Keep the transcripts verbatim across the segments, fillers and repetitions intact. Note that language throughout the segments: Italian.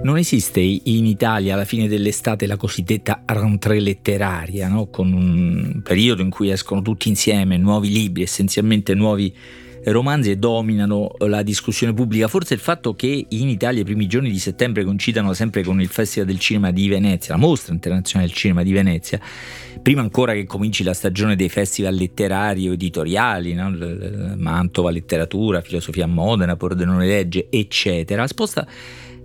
Non esiste in Italia alla fine dell'estate la cosiddetta rentrée letteraria, no? Con un periodo in cui escono tutti insieme nuovi libri, essenzialmente nuovi romanzi, e dominano la discussione pubblica. Forse il fatto che in Italia i primi giorni di settembre coincidano sempre con il Festival del Cinema di Venezia, la Mostra Internazionale del Cinema di Venezia, prima ancora che cominci la stagione dei festival letterari o editoriali, no? Mantova Letteratura, Filosofia a Modena, Pordenone Legge, eccetera, sposta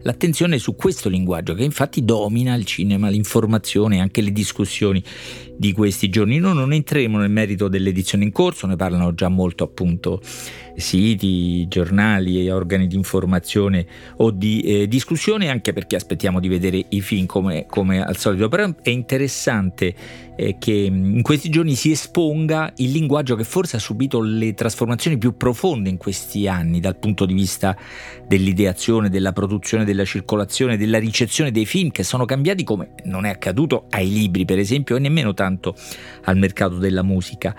l'attenzione su questo linguaggio che infatti domina il cinema, l'informazione e anche le discussioni di questi giorni. Noi non entreremo nel merito dell'edizione in corso, ne parlano già molto appunto siti, giornali e organi di informazione o di eh, discussione, anche perché aspettiamo di vedere i film come, come al solito. Però è interessante eh, che in questi giorni si esponga il linguaggio che forse ha subito le trasformazioni più profonde in questi anni dal punto di vista dell'ideazione, della produzione, della circolazione, della ricezione dei film, che sono cambiati come non è accaduto ai libri per esempio e nemmeno tanto al mercato della musica.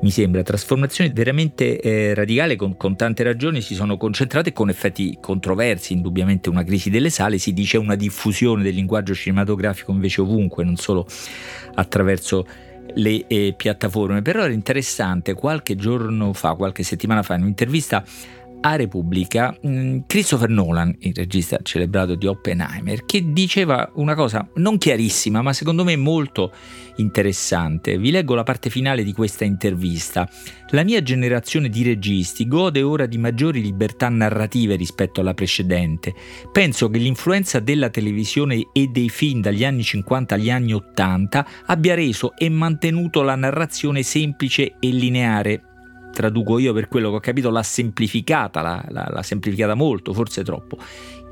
Mi sembra trasformazione veramente eh, radicale, con, con tante ragioni si sono concentrate con effetti controversi, indubbiamente una crisi delle sale, si dice una diffusione del linguaggio cinematografico invece ovunque, non solo attraverso le eh, piattaforme. Però era interessante, qualche giorno fa, qualche settimana fa, in un'intervista a Repubblica, Christopher Nolan, il regista celebrato di Oppenheimer, che diceva una cosa non chiarissima ma secondo me molto interessante. Vi leggo la parte finale di questa intervista. La mia generazione di registi gode ora di maggiori libertà narrative rispetto alla precedente. Penso che l'influenza della televisione e dei film dagli anni cinquanta agli anni ottanta abbia reso e mantenuto la narrazione semplice e lineare. Traduco io, per quello che ho capito, l'ha semplificata, l'ha, l'ha semplificata molto, forse troppo.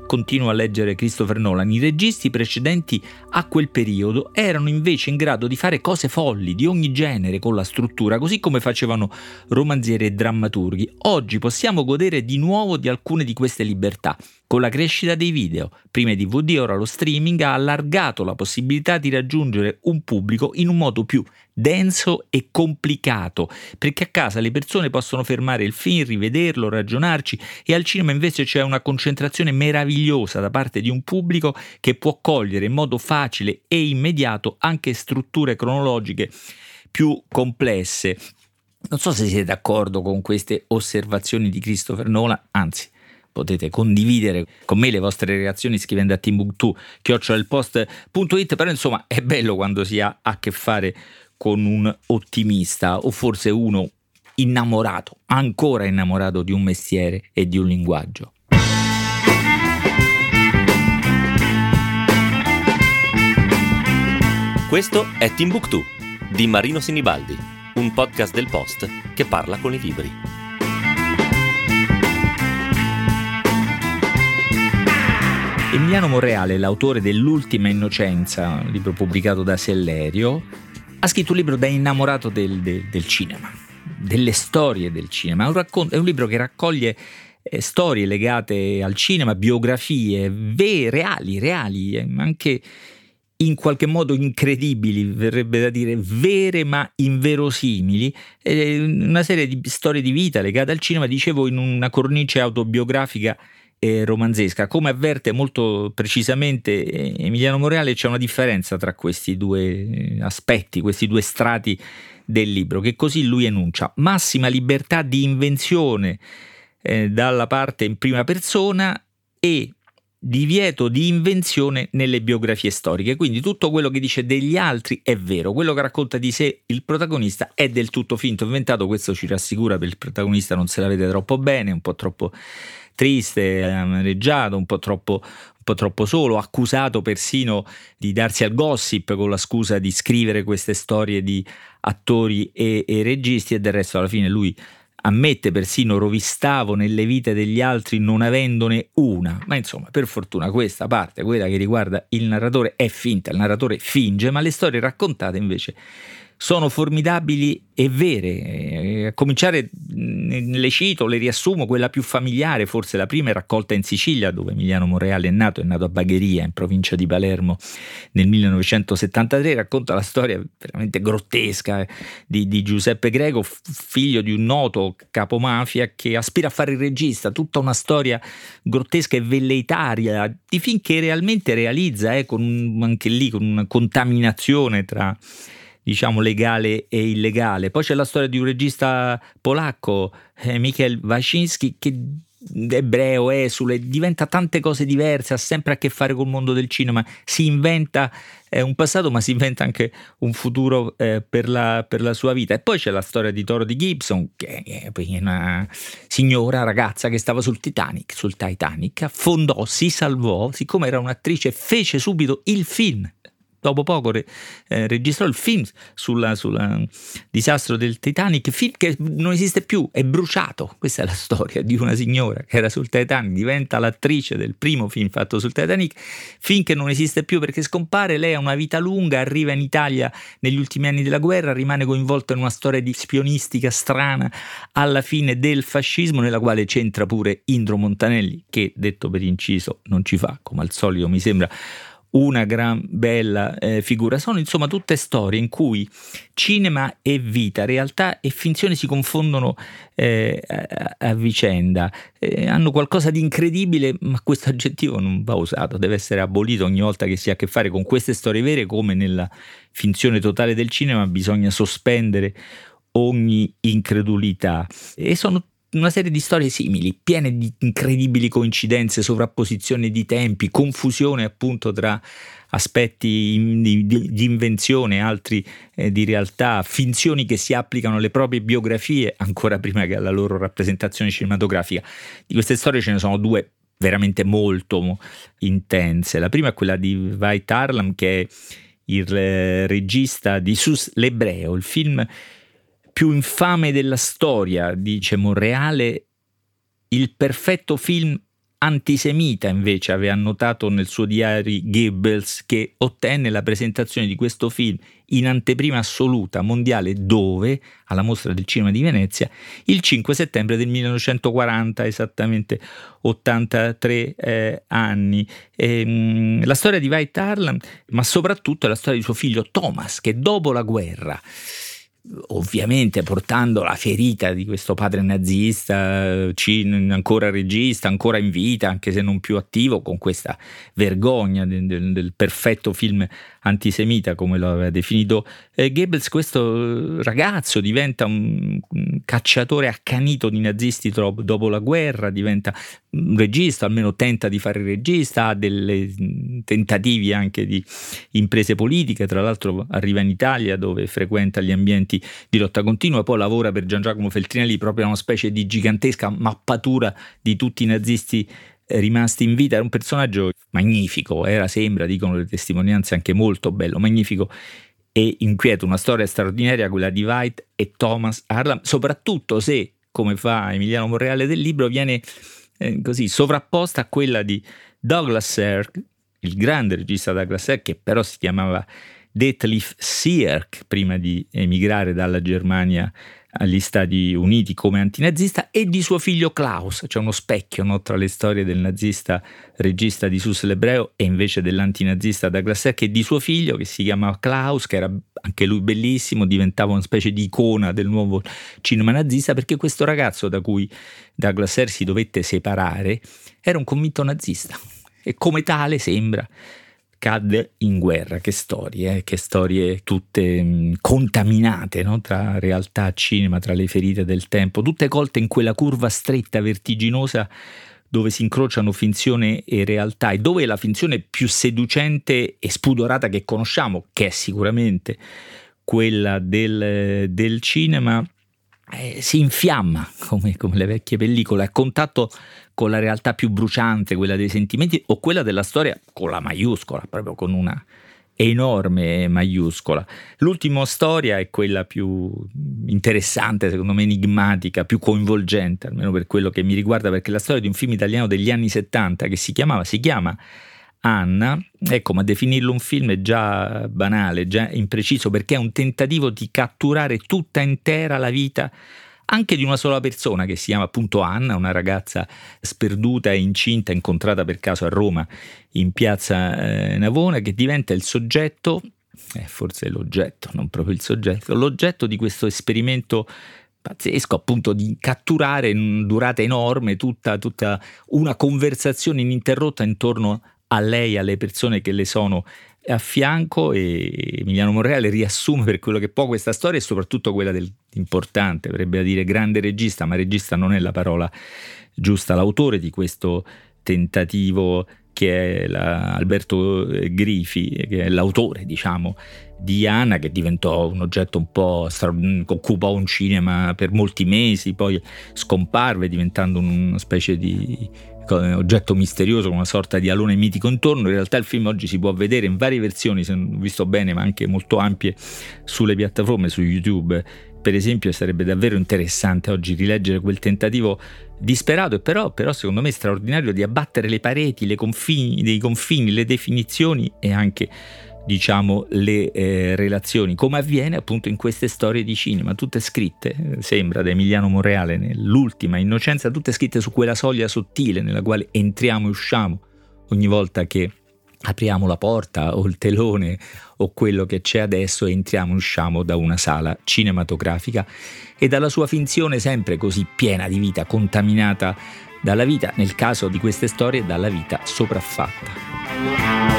Continuo a leggere Christopher Nolan. I registi precedenti a quel periodo erano invece in grado di fare cose folli di ogni genere con la struttura, così come facevano romanzieri e drammaturghi. Oggi possiamo godere di nuovo di alcune di queste libertà. Con la crescita dei video, prima i D V D, ora lo streaming, ha allargato la possibilità di raggiungere un pubblico in un modo più denso e complicato, perché a casa le persone possono fermare il film, rivederlo, ragionarci, e al cinema invece c'è una concentrazione meravigliosa da parte di un pubblico che può cogliere in modo facile e immediato anche strutture cronologiche più complesse. Non so se siete d'accordo con queste osservazioni di Christopher Nolan, anzi potete condividere con me le vostre reazioni scrivendo a timbuctu chiocciola il post punto it, però insomma è bello quando si ha a che fare con un ottimista, o forse uno innamorato, ancora innamorato di un mestiere e di un linguaggio. Questo è Timbuctu di Marino Sinibaldi, un podcast del Post che parla con i libri. Emiliano Morreale, l'autore dell'Ultima Innocenza, un libro pubblicato da Sellerio, ha scritto un libro da innamorato del, del, del cinema, delle storie del cinema. Un racconto, è un libro che raccoglie eh, storie legate al cinema, biografie vere, reali, reali, eh, ma anche in qualche modo incredibili, verrebbe da dire vere ma inverosimili, eh, una serie di storie di vita legate al cinema, dicevo, in una cornice autobiografica romanzesca. Come avverte molto precisamente Emiliano Morreale, c'è una differenza tra questi due aspetti, questi due strati del libro, che così lui enuncia: massima libertà di invenzione eh, dalla parte in prima persona e divieto di invenzione nelle biografie storiche. Quindi tutto quello che dice degli altri è vero, quello che racconta di sé il protagonista è del tutto finto, inventato. Questo ci rassicura, perché il protagonista non se la vede troppo bene, è un po' troppo triste, amareggiato, un po' troppo un po' troppo solo, accusato persino di darsi al gossip con la scusa di scrivere queste storie di attori e, e registi. E del resto alla fine lui ammette persino: rovistavo nelle vite degli altri non avendone una. Ma insomma, per fortuna questa parte, quella che riguarda il narratore, è finta, il narratore finge, ma le storie raccontate invece sono formidabili e vere. A cominciare, le cito, le riassumo, quella più familiare, forse la prima, è raccolta in Sicilia, dove Emiliano Morreale è nato, è nato a Bagheria, in provincia di Palermo, nel millenovecentosettantatré, racconta la storia veramente grottesca di, di Giuseppe Greco, figlio di un noto capomafia che aspira a fare il regista, tutta una storia grottesca e velleitaria di film che realmente realizza, eh, con, anche lì con una contaminazione tra, diciamo, legale e illegale. Poi c'è la storia di un regista polacco, eh, Michał Waszyński, che ebreo, esule, diventa tante cose diverse, ha sempre a che fare col mondo del cinema, si inventa eh, un passato, ma si inventa anche un futuro eh, per, la, per la sua vita. E poi c'è la storia di Dorothy Gibson, che è una signora, ragazza che stava sul Titanic, sul Titanic, affondò, si salvò, siccome era un'attrice fece subito il film. Dopo poco eh, registrò il film sulla, sulla disastro del Titanic, film che non esiste più, è bruciato. Questa è la storia di una signora che era sul Titanic, diventa l'attrice del primo film fatto sul Titanic, film che non esiste più perché scompare. Lei ha una vita lunga, arriva in Italia negli ultimi anni della guerra, rimane coinvolta in una storia di spionistica strana alla fine del fascismo, nella quale c'entra pure Indro Montanelli, che, detto per inciso, non ci fa, come al solito mi sembra, una gran bella eh, figura. Sono insomma tutte storie in cui cinema e vita, realtà e finzione si confondono eh, a, a vicenda, eh, hanno qualcosa di incredibile, ma questo aggettivo non va usato, deve essere abolito ogni volta che si ha a che fare con queste storie vere. Come nella finzione totale del cinema, bisogna sospendere ogni incredulità, e sono una serie di storie simili, piene di incredibili coincidenze, sovrapposizione di tempi, confusione appunto tra aspetti in, di, di invenzione, altri eh, di realtà, finzioni che si applicano alle proprie biografie ancora prima che alla loro rappresentazione cinematografica. Di queste storie ce ne sono due veramente molto intense. La prima è quella di Veit Harlan, che è il eh, regista di Süss L'Ebreo, il film più infame della storia, dice Morreale, il perfetto film antisemita, invece, aveva annotato nel suo diario Goebbels, che ottenne la presentazione di questo film in anteprima assoluta mondiale, dove, alla Mostra del Cinema di Venezia, il cinque settembre del millenovecentoquaranta, esattamente ottantatré eh, anni. E, mh, la storia di Veit Harlan, ma soprattutto è la storia di suo figlio Thomas, che dopo la guerra, ovviamente portando la ferita di questo padre nazista, ancora regista, ancora in vita, anche se non più attivo, con questa vergogna del, del, del perfetto film antisemita, come lo aveva definito eh, Goebbels, questo ragazzo diventa un, un cacciatore accanito di nazisti tro- dopo la guerra, diventa un regista, almeno tenta di fare il regista, ha dei tentativi anche di imprese politiche, tra l'altro arriva in Italia dove frequenta gli ambienti di lotta continua, poi lavora per Gian Giacomo Feltrinelli, proprio una specie di gigantesca mappatura di tutti i nazisti rimasti in vita. Era un personaggio magnifico, era, sembra, dicono le testimonianze, anche molto bello, magnifico e inquieto. Una storia straordinaria quella di Veit e Thomas Harlan, soprattutto se, come fa Emiliano Morreale del libro, viene eh, così sovrapposta a quella di Douglas Sirk, il grande regista Douglas Sirk, che però si chiamava Detlef Sierk prima di emigrare dalla Germania agli Stati Uniti come antinazista, e di suo figlio Klaus. C'è uno specchio, no, tra le storie del nazista regista di Süss L'Ebreo e invece dell'antinazista Douglas Sirk, e di suo figlio che si chiamava Klaus, che era anche lui bellissimo, diventava una specie di icona del nuovo cinema nazista, perché questo ragazzo, da cui Douglas Sirk si dovette separare, era un convinto nazista e come tale, sembra, cadde in guerra. Che storie, eh? che storie tutte mh, contaminate, no? Tra realtà, cinema, tra le ferite del tempo, tutte colte in quella curva stretta, vertiginosa, dove si incrociano finzione e realtà, e dove è la finzione più seducente e spudorata che conosciamo, che è sicuramente quella del, del cinema, eh, si infiamma come, come le vecchie pellicole, a contatto con la realtà più bruciante, quella dei sentimenti o quella della storia con la maiuscola, proprio con una enorme maiuscola. L'ultima storia è quella più interessante, secondo me enigmatica, più coinvolgente, almeno per quello che mi riguarda, perché è la storia di un film italiano degli anni settanta che si chiamava, si chiama Anna, ecco, ma definirlo un film è già banale, già impreciso, perché è un tentativo di catturare tutta intera la vita anche di una sola persona che si chiama appunto Anna, una ragazza sperduta e incinta incontrata per caso a Roma in piazza eh, Navona, che diventa il soggetto, eh, forse l'oggetto, non proprio il soggetto, l'oggetto di questo esperimento pazzesco, appunto, di catturare in durata enorme tutta, tutta una conversazione ininterrotta intorno a lei, alle persone che le sono a fianco. E Emiliano Morreale riassume per quello che può questa storia e soprattutto quella dell'importante, verrebbe a dire grande regista, ma regista non è la parola giusta, l'autore di questo tentativo, che è la, Alberto Grifi, che è l'autore, diciamo, di Anna, che diventò un oggetto un po' stra- occupò un cinema per molti mesi, poi scomparve diventando una specie di oggetto misterioso con una sorta di alone mitico intorno. In realtà il film oggi si può vedere in varie versioni, se non visto bene, ma anche molto ampie sulle piattaforme, su YouTube per esempio. Sarebbe davvero interessante oggi rileggere quel tentativo disperato e però, però secondo me straordinario, di abbattere le pareti, le confini, dei confini, le definizioni e anche, diciamo, le eh, relazioni, come avviene appunto in queste storie di cinema, tutte scritte, sembra, da Emiliano Morreale nell'ultima Innocenza, tutte scritte su quella soglia sottile nella quale entriamo e usciamo ogni volta che apriamo la porta o il telone o quello che c'è adesso, e entriamo e usciamo da una sala cinematografica e dalla sua finzione sempre così piena di vita, contaminata dalla vita, nel caso di queste storie dalla vita sopraffatta.